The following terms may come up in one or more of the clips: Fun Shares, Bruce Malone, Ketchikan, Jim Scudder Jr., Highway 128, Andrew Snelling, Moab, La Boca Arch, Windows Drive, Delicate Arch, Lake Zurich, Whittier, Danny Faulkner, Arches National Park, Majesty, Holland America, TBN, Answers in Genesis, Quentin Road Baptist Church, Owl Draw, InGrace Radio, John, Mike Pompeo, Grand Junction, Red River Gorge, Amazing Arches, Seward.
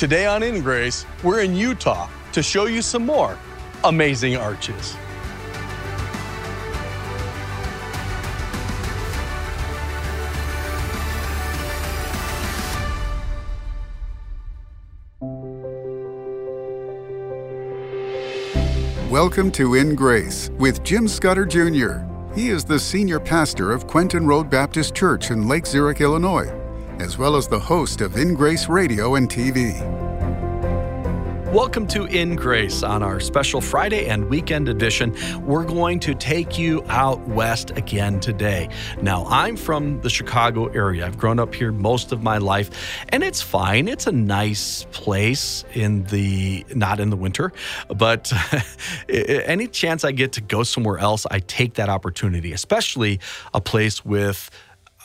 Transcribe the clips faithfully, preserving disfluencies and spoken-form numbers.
Today on InGrace, we're in Utah to show you some more amazing arches. Welcome to In Grace with Jim Scudder Junior He is the senior pastor of Quentin Road Baptist Church in Lake Zurich, Illinois, as well as the host of In Grace Radio and T V. Welcome to In Grace. On our special Friday and weekend edition, we're going to take you out west again today. Now, I'm from the Chicago area. I've grown up here most of my life, and it's fine. It's a nice place in the, not in the winter, but any chance I get to go somewhere else, I take that opportunity, especially a place with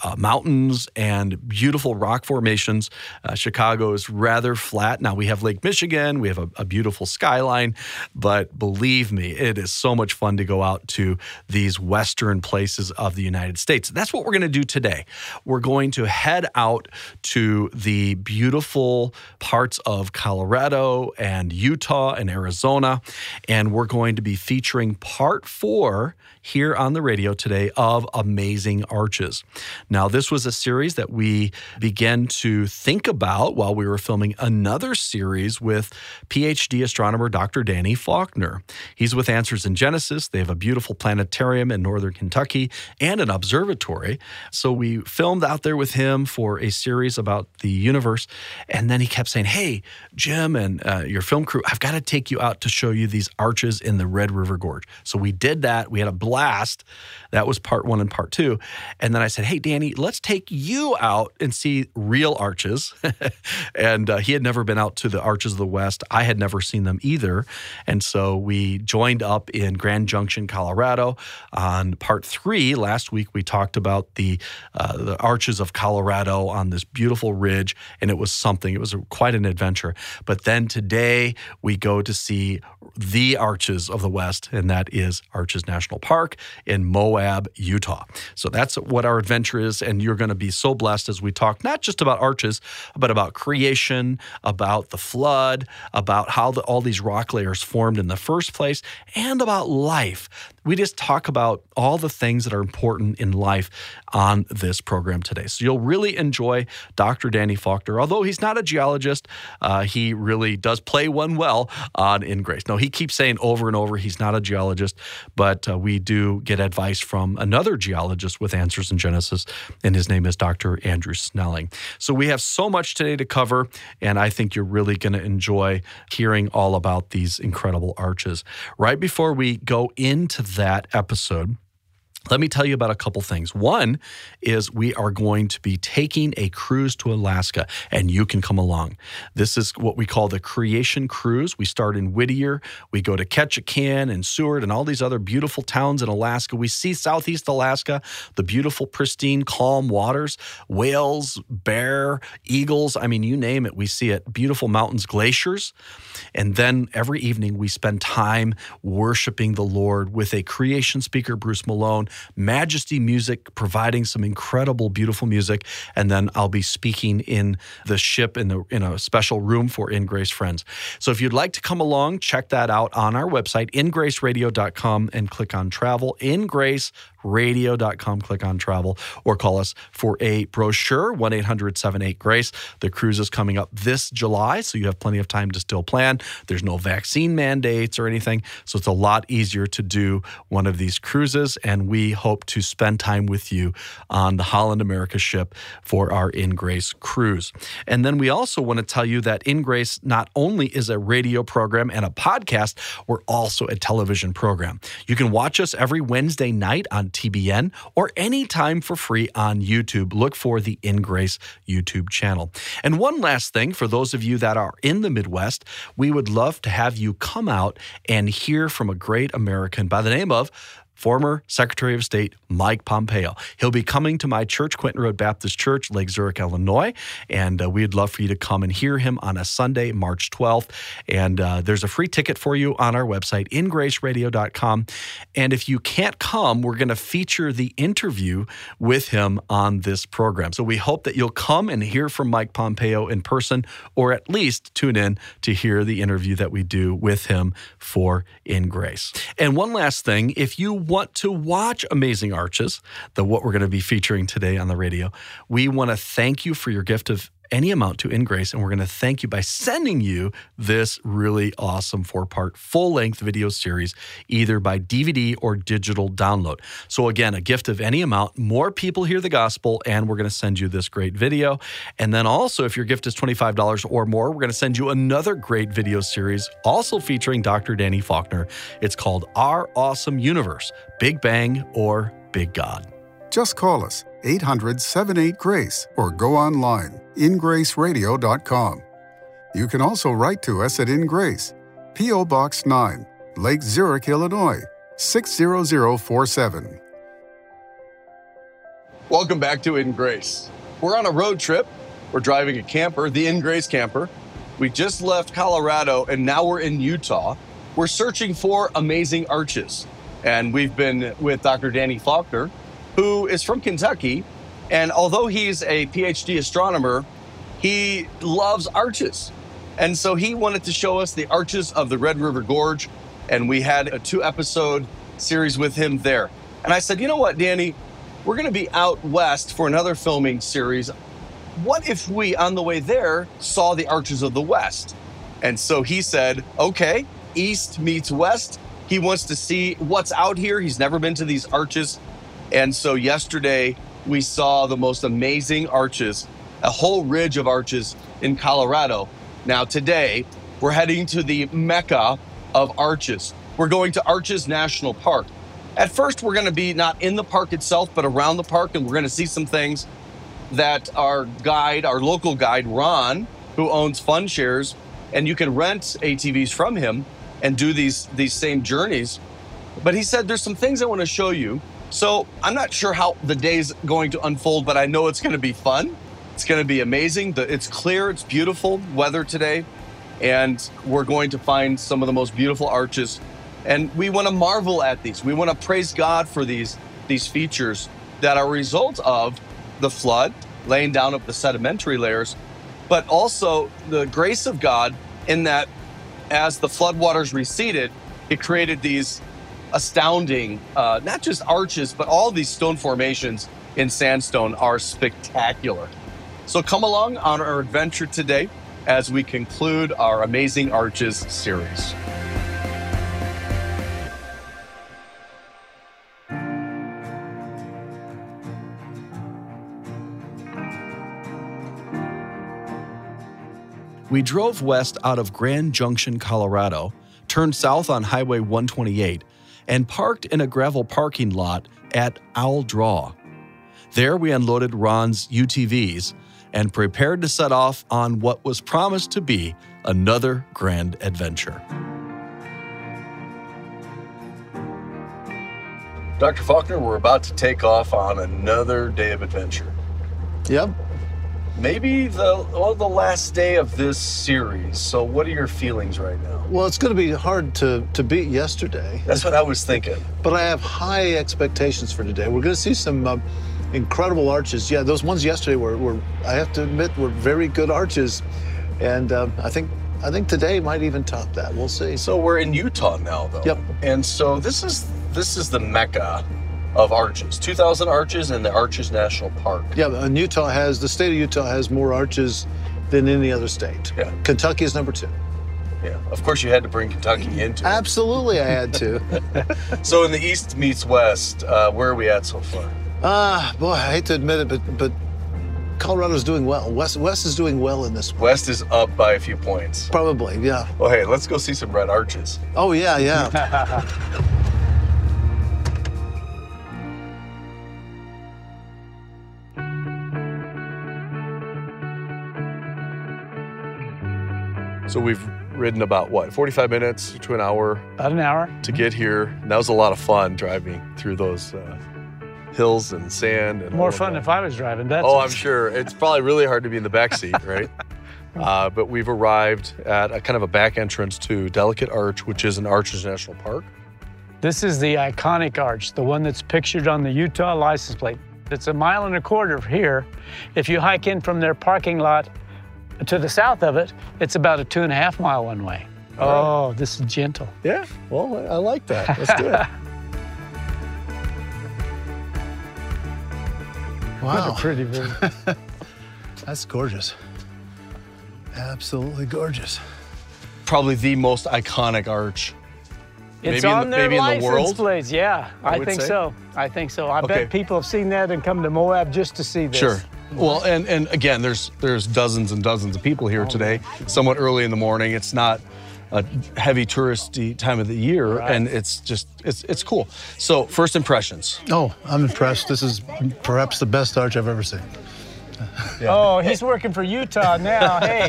Uh, mountains and beautiful rock formations. Uh, Chicago is rather flat. Now, we have Lake Michigan. We have a, a beautiful skyline. But believe me, it is so much fun to go out to these western places of the United States. That's what we're going to do today. We're going to head out to the beautiful parts of Colorado and Utah and Arizona. And we're going to be featuring part four here on the radio today of Amazing Arches. Now, this was a series that we began to think about while we were filming another series with PhD astronomer Doctor Danny Faulkner. He's with Answers in Genesis. They have a beautiful planetarium in northern Kentucky and an observatory. So we filmed out there with him for a series about the universe. And then he kept saying, hey, Jim and uh, your film crew, I've got to take you out to show you these arches in the Red River Gorge. So we did that. We had a blast. That was part one and part two. And then I said, hey, Danny, let's take you out and see real arches. and uh, he had never been out to the Arches of the West. I had never seen them either. And so we joined up in Grand Junction, Colorado. On part three, last week, we talked about the, uh, the Arches of Colorado on this beautiful ridge, and it was something. It was a, quite an adventure. But then today, we go to see the Arches of the West, and that is Arches National Park in Moab, Utah. So that's what our adventure is, and you're going to be so blessed as we talk not just about arches, but about creation, about the flood, about how the, all these rock layers formed in the first place, and about life. We just talk about all the things that are important in life on this program today. So you'll really enjoy Doctor Danny Faulkner. Although he's not a geologist, uh, he really does play one well on In Grace. Now, he keeps saying over and over he's not a geologist, but uh, we do get advice from another geologist with Answers in Genesis, and his name is Doctor Andrew Snelling. So we have so much today to cover, and I think you're really going to enjoy hearing all about these incredible arches. Right before we go into that episode, let me tell you about a couple things. One is we are going to be taking a cruise to Alaska, and you can come along. This is what we call the Creation Cruise. We start in Whittier. We go to Ketchikan and Seward and all these other beautiful towns in Alaska. We see Southeast Alaska, the beautiful, pristine, calm waters, whales, bear, eagles. I mean, you name it. We see it. Beautiful mountains, glaciers. And then every evening we spend time worshiping the Lord with a creation speaker, Bruce Malone, Majesty music, providing some incredible, beautiful music. And then I'll be speaking in the ship in, the, in a special room for In Grace friends. So if you'd like to come along, check that out on our website, in grace radio dot com, and click on travel. in grace radio dot com, click on travel, or call us for a brochure, one eight hundred seven eight GRACE. The cruise is coming up this July, so you have plenty of time to still plan. There's no vaccine mandates or anything, so it's a lot easier to do one of these cruises, and we hope to spend time with you on the Holland America ship for our In Grace cruise. And then we also want to tell you that In Grace not only is a radio program and a podcast, we're also a television program. You can watch us every Wednesday night on T B N or anytime for free on YouTube. Look for the In Grace YouTube channel. And one last thing, for those of you that are in the Midwest, we would love to have you come out and hear from a great American by the name of former Secretary of State Mike Pompeo. He'll be coming to my church, Quentin Road Baptist Church, Lake Zurich, Illinois, and uh, we'd love for you to come and hear him on a Sunday, March twelfth, and uh, there's a free ticket for you on our website, in grace radio dot com, and if you can't come, we're going to feature the interview with him on this program. So we hope that you'll come and hear from Mike Pompeo in person, or at least tune in to hear the interview that we do with him for In Grace. And one last thing, if you want to watch Amazing Arches, the what we're going to be featuring today on the radio, we want to thank you for your gift of any amount to In Grace, and we're going to thank you by sending you this really awesome four-part full-length video series, either by D V D or digital download. So again, a gift of any amount, more people hear the gospel, and we're going to send you this great video. And then also, if your gift is twenty-five dollars or more, we're going to send you another great video series, also featuring Doctor Danny Faulkner. It's called Our Awesome Universe, Big Bang or Big God. Just call us, eight hundred seventy-eight GRACE, or go online, in grace radio dot com. You can also write to us at In Grace, P O. Box nine, Lake Zurich, Illinois, six zero zero four seven. Welcome back to In Grace. We're on a road trip. We're driving a camper, the In Grace camper. We just left Colorado, and now we're in Utah. We're searching for amazing arches, and we've been with Doctor Danny Faulkner, who is from Kentucky, and although he's a P H D astronomer, he loves arches. And so he wanted to show us the arches of the Red River Gorge, and we had a two-episode series with him there. And I said, you know what, Danny, we're gonna be out west for another filming series. What if we, on the way there, saw the arches of the west? And so he said, okay, east meets west. He wants to see what's out here. He's never been to these arches. And so yesterday, we saw the most amazing arches, a whole ridge of arches in Colorado. Now today, we're heading to the Mecca of arches. We're going to Arches National Park. At first, we're gonna be not in the park itself, but around the park, and we're gonna see some things that our guide, our local guide, Ron, who owns Fun Shares, and you can rent A T Vs from him and do these, these same journeys. But he said, there's some things I wanna show you. So I'm not sure how the day's going to unfold, but I know it's going to be fun. It's going to be amazing. It's clear, it's beautiful weather today, and we're going to find some of the most beautiful arches. And we want to marvel at these. We want to praise God for these, these features that are a result of the flood, laying down of the sedimentary layers, but also the grace of God in that as the floodwaters receded, it created these astounding, uh, not just arches, but all these stone formations in sandstone are spectacular. So come along on our adventure today as we conclude our Amazing Arches series. We drove west out of Grand Junction, Colorado, turned south on Highway one twenty-eight, and parked in a gravel parking lot at Owl Draw. There we unloaded Ron's U T Vs and prepared to set off on what was promised to be another grand adventure. Doctor Faulkner, we're about to take off on another day of adventure. Yep. Maybe the well, the last day of this series. So what are your feelings right now? Well, it's going to be hard to, to beat yesterday. That's what I was thinking. But I have high expectations for today. We're going to see some uh, incredible arches. Yeah, those ones yesterday were, were, I have to admit, were very good arches. And uh, I think I think today might even top that. We'll see. So we're in Utah now, though. Yep. And so this is this is the Mecca of arches, two thousand arches in the Arches National Park. Yeah, and Utah has, the state of Utah has more arches than any other state. Yeah. Kentucky is number two. Yeah, of course you had to bring Kentucky into it. Absolutely, I had to. So in the east meets west, uh, where are we at so far? Ah, uh, boy, I hate to admit it, but but Colorado's doing well. West West is doing well in this one. West is up by a few points. Probably, yeah. Well, hey, let's go see some red arches. Oh, yeah, yeah. So we've ridden about, what, forty-five minutes to an hour? About an hour. To get here. And that was a lot of fun driving through those uh, hills and sand. And more fun if I was driving. That's oh, I'm sure. It's probably really hard to be in the backseat, right? Uh, but we've arrived at a kind of a back entrance to Delicate Arch, which is in Arches National Park. This is the iconic arch, the one that's pictured on the Utah license plate. It's a mile and a quarter here. If you hike in from their parking lot to the south of it, it's about a two and a half mile one way. All right. Oh, this is gentle. Yeah, well, I like that. Let's do it. Wow. What a pretty view. That's gorgeous. Absolutely gorgeous. Probably the most iconic arch. It's maybe on in the, their maybe license in the world? Plates, yeah. I, I think say. so. I think so. I okay. bet people have seen that and come to Moab just to see this. Sure. Well, and, and again, there's there's dozens and dozens of people here oh, today, man. somewhat early in the morning. It's not a heavy touristy time of the year, right. and it's just, it's it's cool. So, first impressions. Oh, I'm impressed. This is perhaps the best arch I've ever seen. Yeah. Oh, he's working for Utah now, hey.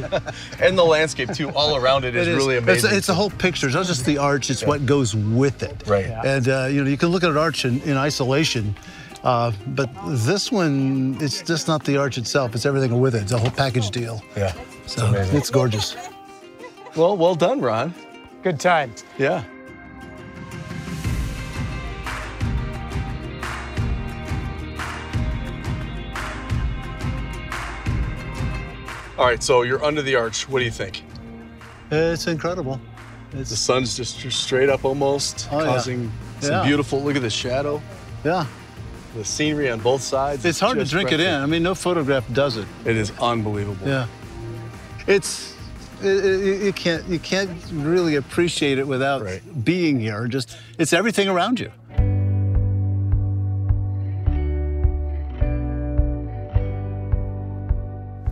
And the landscape, too, all around it is, it is. really amazing. It's, it's the whole picture. It's not just the arch, it's yeah. what goes with it. Right. Yeah. And, uh, you know, you can look at an arch in, in isolation, uh, but this one, it's just not the arch itself. It's everything with it. It's a whole package deal. Yeah, so it's, it's gorgeous. Well, well done, Ron. Good time. Yeah. All right, so you're under the arch. What do you think? It's incredible. It's the sun's just straight up almost, oh, causing yeah. some yeah. beautiful, look at the shadow. Yeah. The scenery on both sides. It's hard to drink it in. I mean, no photograph does it. It is unbelievable. Yeah. It's, it, it, you can't, you can't really appreciate it without right. being here. Just, it's everything around you.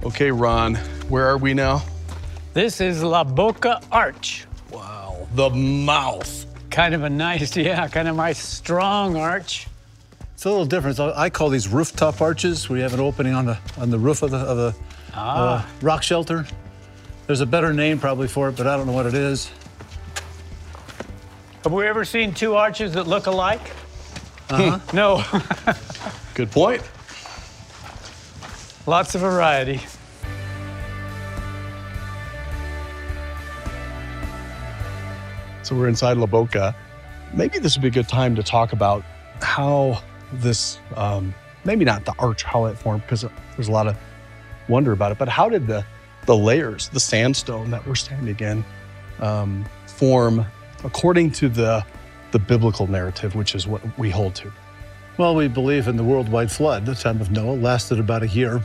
Okay, Ron, where are we now? This is La Boca Arch. Wow, the mouth. Kind of a nice, yeah, kind of nice strong arch. It's a little different. I call these rooftop arches, where you have an opening on the on the roof of the, of the ah. uh, rock shelter. There's a better name probably for it, but I don't know what it is. Have we ever seen two arches that look alike? Uh-huh. Hmm. No. Good point. Lots of variety. So we're inside La Boca. Maybe this would be a good time to talk about how this, um, maybe not the arch, how it formed, because there's a lot of wonder about it, but how did the, the layers, the sandstone that we're standing in, um, form according to the, the biblical narrative, which is what we hold to? Well, we believe in the worldwide flood. The time of Noah lasted about a year.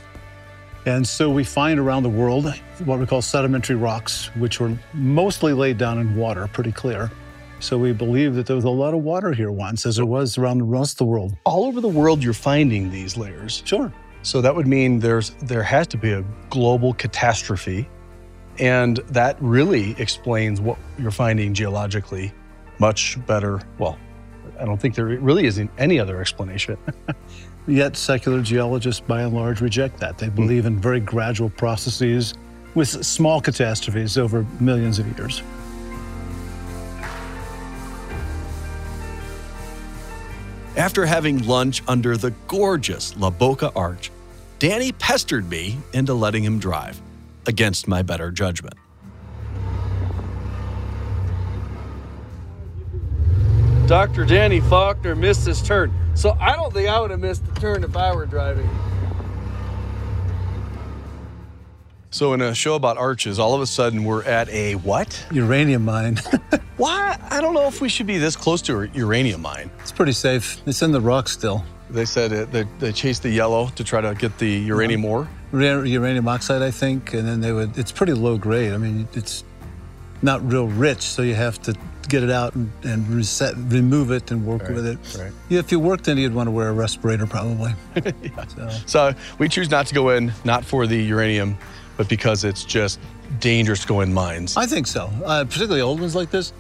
And so we find around the world what we call sedimentary rocks, which were mostly laid down in water, pretty clear. So we believe that there was a lot of water here once, as there was around the rest of the world. All over the world, you're finding these layers. Sure. So that would mean there's there has to be a global catastrophe. And that really explains what you're finding geologically much better. Well, I don't think there really isn't any other explanation. Yet secular geologists, by and large, reject that. They believe mm. in very gradual processes with small catastrophes over millions of years. After having lunch under the gorgeous La Boca Arch, Danny pestered me into letting him drive, against my better judgment. Doctor Danny Faulkner missed his turn. So I don't think I would have missed the turn if I were driving. So in a show about arches, all of a sudden we're at a what? Uranium mine. Why? I don't know if we should be this close to a uranium mine. It's pretty safe. It's in the rock still. They said it, they, they chased the yellow to try to get the uranium ore? Uranium oxide, I think. And then they would, it's pretty low grade. I mean, it's not real rich, so you have to get it out and, and reset, remove it and work right, with it. Right. Yeah, if you worked in, you'd want to wear a respirator probably. yeah. so. so we choose not to go in, not for the uranium, but because it's just dangerous to go in mines. I think so, uh, particularly old ones like this.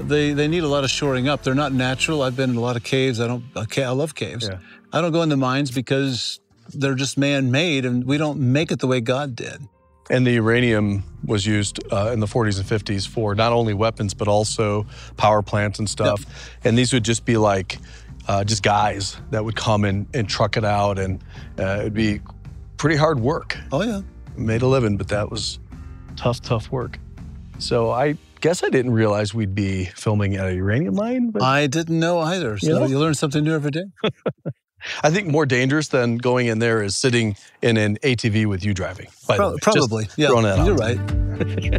They they need a lot of shoring up. They're not natural. I've been in a lot of caves. I don't. Okay, I love caves. Yeah. I don't go in the mines because they're just man-made and we don't make it the way God did. And the uranium was used uh, in the forties and fifties for not only weapons, but also power plants and stuff. Yep. And these would just be like, uh, just guys that would come and, and truck it out, and uh, it'd be pretty hard work. Oh yeah. Made a living, but that was tough, tough work. So I guess I didn't realize we'd be filming at a uranium mine. But I didn't know either, so you know? You learn something new every day. I think more dangerous than going in there is sitting in an A T V with you driving. By Pro- the way. Probably, just yeah, that you're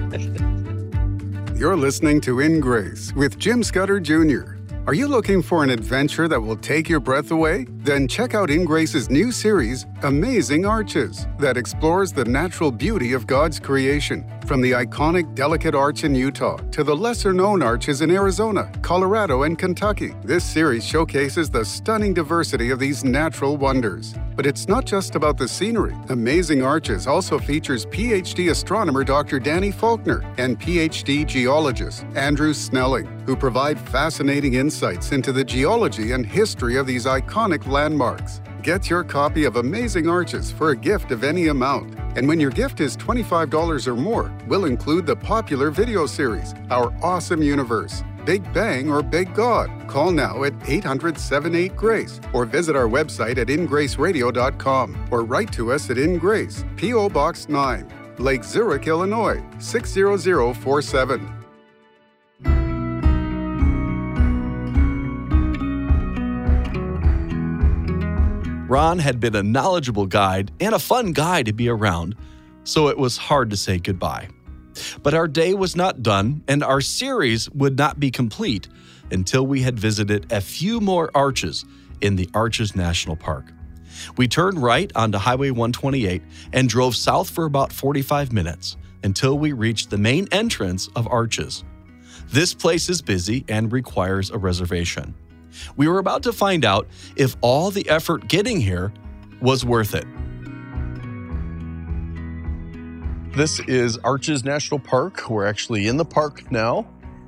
out. Right. You're listening to In Grace with Jim Scudder Junior Are you looking for an adventure that will take your breath away? Then check out InGrace's new series, Amazing Arches, that explores the natural beauty of God's creation, from the iconic Delicate Arch in Utah to the lesser-known arches in Arizona, Colorado, and Kentucky. This series showcases the stunning diversity of these natural wonders. But it's not just about the scenery. Amazing Arches also features P H D astronomer Doctor Danny Faulkner and P H D geologist Andrew Snelling, who provide fascinating insights into the geology and history of these iconic landmarks. Get your copy of Amazing Arches for a gift of any amount. And when your gift is twenty-five dollars or more, we'll include the popular video series, Our Awesome Universe, Big Bang or Big God. Call now at eight hundred seven eight GRACE or visit our website at in grace radio dot com or write to us at InGrace, P O. Box nine, Lake Zurich, Illinois, six zero zero four seven. Ron had been a knowledgeable guide and a fun guy to be around, so it was hard to say goodbye. But our day was not done, and our series would not be complete until we had visited a few more arches in the Arches National Park. We turned right onto Highway one twenty-eight and drove south for about forty-five minutes until we reached the main entrance of Arches. This place is busy and requires a reservation. We were about to find out if all the effort getting here was worth it. This is Arches National Park. We're actually in the park now,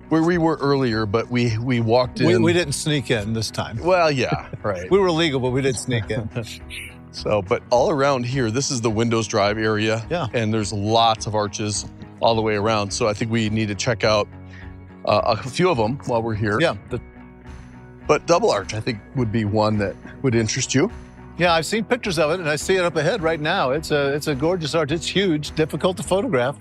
where we were earlier, but we, we walked in. We, we didn't sneak in this time. Well, yeah, right. We were legal, but we didn't sneak in. So, but all around here, this is the Windows Drive area. Yeah. And there's lots of arches all the way around. So I think we need to check out uh, a few of them while we're here. Yeah. The, But double arch, I think, would be one that would interest you. Yeah, I've seen pictures of it, and I see it up ahead right now. It's a it's a gorgeous arch. It's huge, difficult to photograph.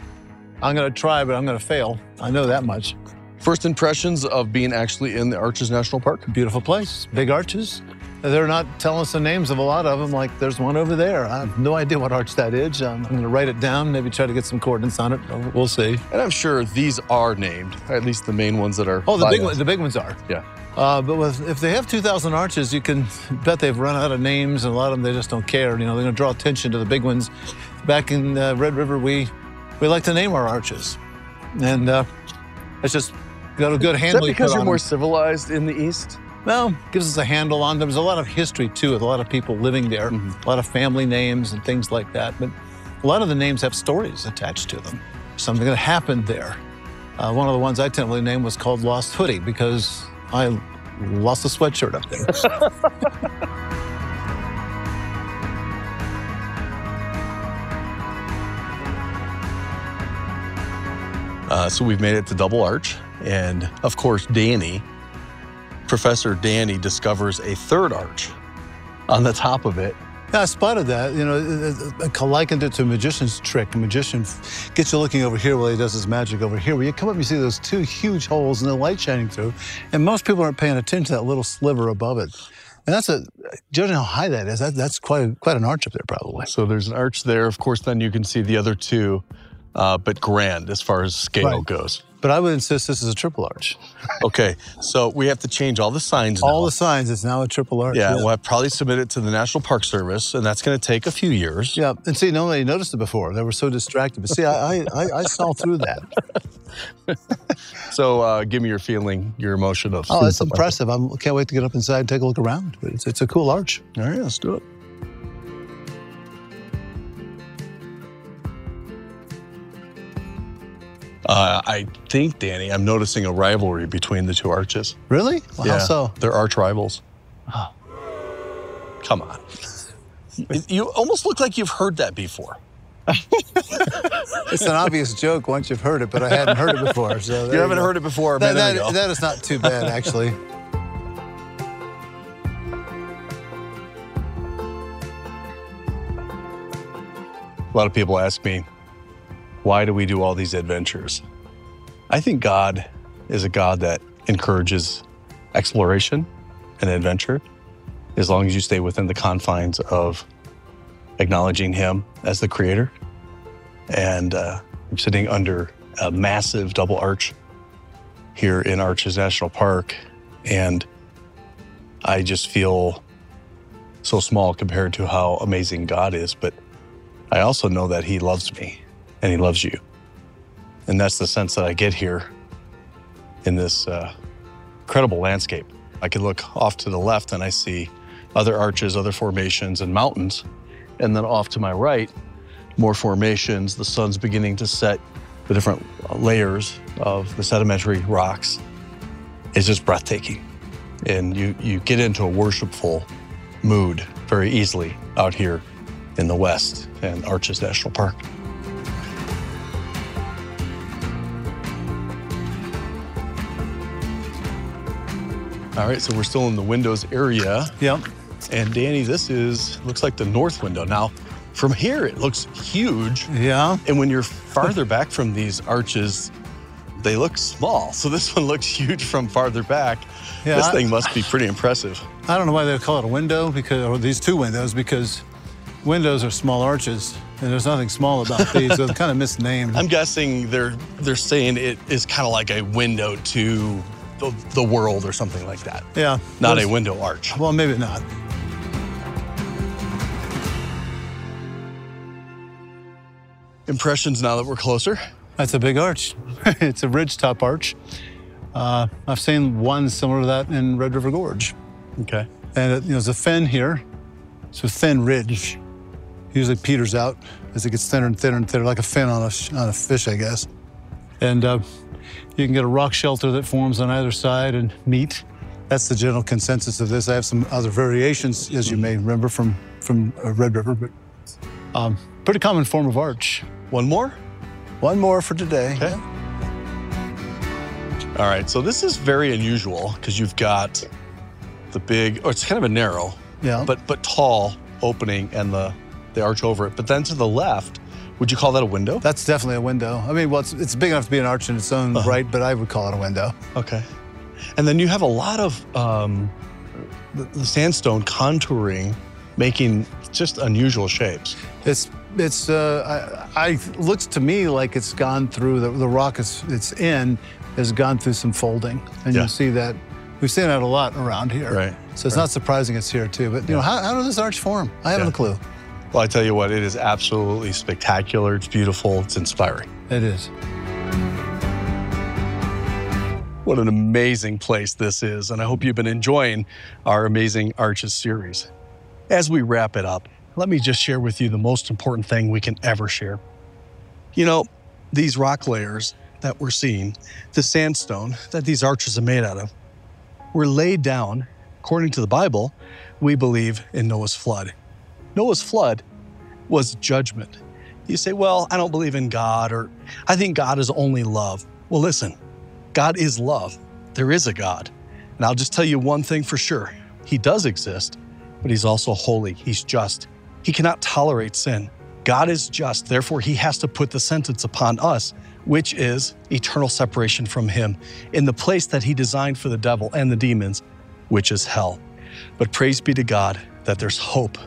I'm going to try, but I'm going to fail. I know that much. First impressions of being actually in the Arches National Park? Beautiful place, big arches. They're not telling us the names of a lot of them. Like, there's one over there. I have no idea what arch that is. I'm, I'm going to write it down, maybe try to get some coordinates on it. We'll see. And I'm sure these are named, at least the main ones that are. Oh, the big ones, the big ones are. Yeah. Uh, but with, if they have two thousand arches, you can bet they've run out of names, and a lot of them, they just don't care. You know, they're going to draw attention to the big ones. Back in uh, Red River, we we like to name our arches. And uh, it's just got a good handle. Is that because you put you're on more them. Civilized in the East? Well, gives us a handle on them. There's a lot of history, too, with a lot of people living there, mm-hmm. a lot of family names and things like that. But a lot of the names have stories attached to them. Something that happened there. Uh, one of the ones I tentatively named was called Lost Hoodie, because I lost a sweatshirt up there. uh, so we've made it to Double Arch. And of course, Danny, Professor Danny, discovers a third arch on the top of it. Yeah, I spotted that. You know, I likened it to a magician's trick. A magician gets you looking over here while he does his magic over here. When you come up, you see those two huge holes and the light shining through, and most people aren't paying attention to that little sliver above it. And that's a, judging how high that is, that, that's quite a, quite an arch up there, probably. So there's an arch there. Of course, then you can see the other two, uh, but grand as far as scale right. goes. But I would insist this is a triple arch. Okay, so we have to change all the signs now. All the signs, it's now a triple arch. Yeah, yeah. Well, I'll probably submit it to the National Park Service, and that's going to take a few years. Yeah, and see, nobody noticed it before. They were so distracted. But see, I, I, I saw through that. So uh, give me your feeling, your emotion of Oh, it's impressive. I can't wait to get up inside and take a look around. It's, it's a cool arch. All right, let's do it. Uh, I think, Danny, I'm noticing a rivalry between the two arches. Really? Well, yeah. How so? They're arch rivals. Oh. Come on. You almost look like you've heard that before. It's an obvious joke once you've heard it, but I hadn't heard it before. So you haven't you heard it before. That, that, that is not too bad, actually. A lot of people ask me, why do we do all these adventures? I think God is a God that encourages exploration and adventure, as long as you stay within the confines of acknowledging Him as the creator. And uh, I'm sitting under a massive double arch here in Arches National Park, and I just feel so small compared to how amazing God is. But I also know that He loves me and He loves you. And that's the sense that I get here in this uh, incredible landscape. I can look off to the left and I see other arches, other formations, and mountains. And then off to my right, more formations. The sun's beginning to set, the different layers of the sedimentary rocks. It's just breathtaking. And you, you get into a worshipful mood very easily out here in the West and Arches National Park. All right, so we're still in the windows area. Yep. And Danny, this is, looks like the north window. Now, from here, it looks huge. Yeah. And when you're farther back from these arches, they look small. So this one looks huge from farther back. Yeah, this I, thing must be pretty impressive. I don't know why they call it a window, because, or these two windows, because windows are small arches, and there's nothing small about these, so they're kind of misnamed. I'm guessing they're they're saying it is kind of like a window to the, the world or something like that. Yeah. Not a window arch. Well, maybe not. Impressions now that we're closer? That's a big arch. It's a ridgetop arch. Uh, I've seen one similar to that in Red River Gorge. Okay. And it, you know, there's a fen here. It's a thin ridge. Usually peters out as it gets thinner and thinner and thinner, like a fin on a, on a fish, I guess. And uh, you can get a rock shelter that forms on either side and meet. That's the general consensus of this. I have some other variations, as you may remember, from, from uh, Red River, but um, pretty common form of arch. One more? One more for today. Okay. Yeah. All right, so this is very unusual because you've got the big, or it's kind of a narrow, yeah, but but tall opening and the, the arch over it. But then to the left, would you call that a window? That's definitely a window. I mean, well, it's, it's big enough to be an arch in its own uh-huh. right, but I would call it a window. Okay. And then you have a lot of um, the, the sandstone contouring, making just unusual shapes. It's, it's uh, I, I, looks to me like it's gone through, the, the rock it's, it's in has gone through some folding. And yeah. you see that. We've seen that a lot around here. Right. So it's right. not surprising it's here too. But you yeah. know, how, how does this arch form? I haven't yeah. a clue. Well, I tell you what, it is absolutely spectacular. It's beautiful. It's inspiring. It is. What an amazing place this is. And I hope you've been enjoying our Amazing Arches series. As we wrap it up, let me just share with you the most important thing we can ever share. You know, these rock layers that we're seeing, the sandstone that these arches are made out of, were laid down, according to the Bible, we believe in Noah's flood. Noah's flood was judgment. You say, well, I don't believe in God, or I think God is only love. Well, listen, God is love. There is a God. And I'll just tell you one thing for sure. He does exist. But He's also holy, He's just. He cannot tolerate sin. God is just, therefore He has to put the sentence upon us, which is eternal separation from Him in the place that He designed for the devil and the demons, which is hell. But praise be to God that there's hope,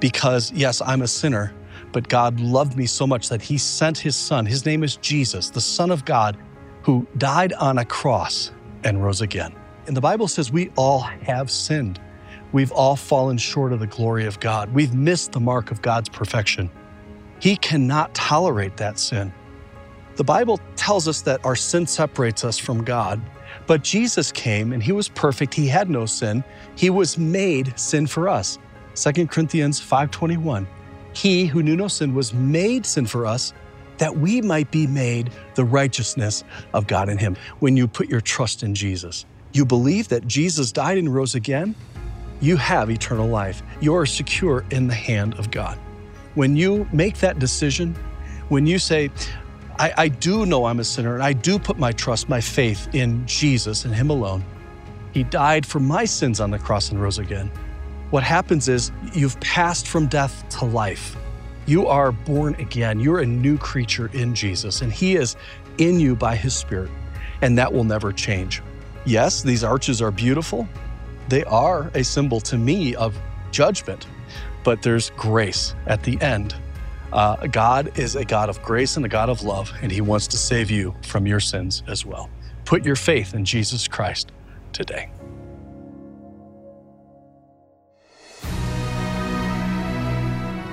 because yes, I'm a sinner, but God loved me so much that He sent His Son. His name is Jesus, the Son of God, who died on a cross and rose again. And the Bible says we all have sinned. We've all fallen short of the glory of God. We've missed the mark of God's perfection. He cannot tolerate that sin. The Bible tells us that our sin separates us from God, but Jesus came and He was perfect. He had no sin. He was made sin for us. Second Corinthians five twenty-one, He who knew no sin was made sin for us, that we might be made the righteousness of God in Him. When you put your trust in Jesus, you believe that Jesus died and rose again, you have eternal life. You are secure in the hand of God. When you make that decision, when you say, I, I do know I'm a sinner, and I do put my trust, my faith in Jesus and Him alone. He died for my sins on the cross and rose again. What happens is you've passed from death to life. You are born again. You're a new creature in Jesus, and He is in you by His Spirit, and that will never change. Yes, these arches are beautiful. They are a symbol to me of judgment, but there's grace at the end. Uh, God is a God of grace and a God of love, and He wants to save you from your sins as well. Put your faith in Jesus Christ today.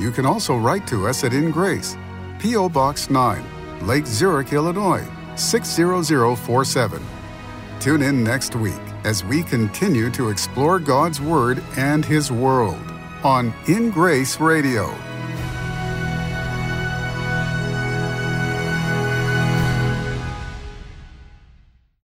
You can also write to us at InGrace, P O. Box nine, Lake Zurich, Illinois, six zero zero four seven. Tune in next week as we continue to explore God's Word and His world on InGrace Radio.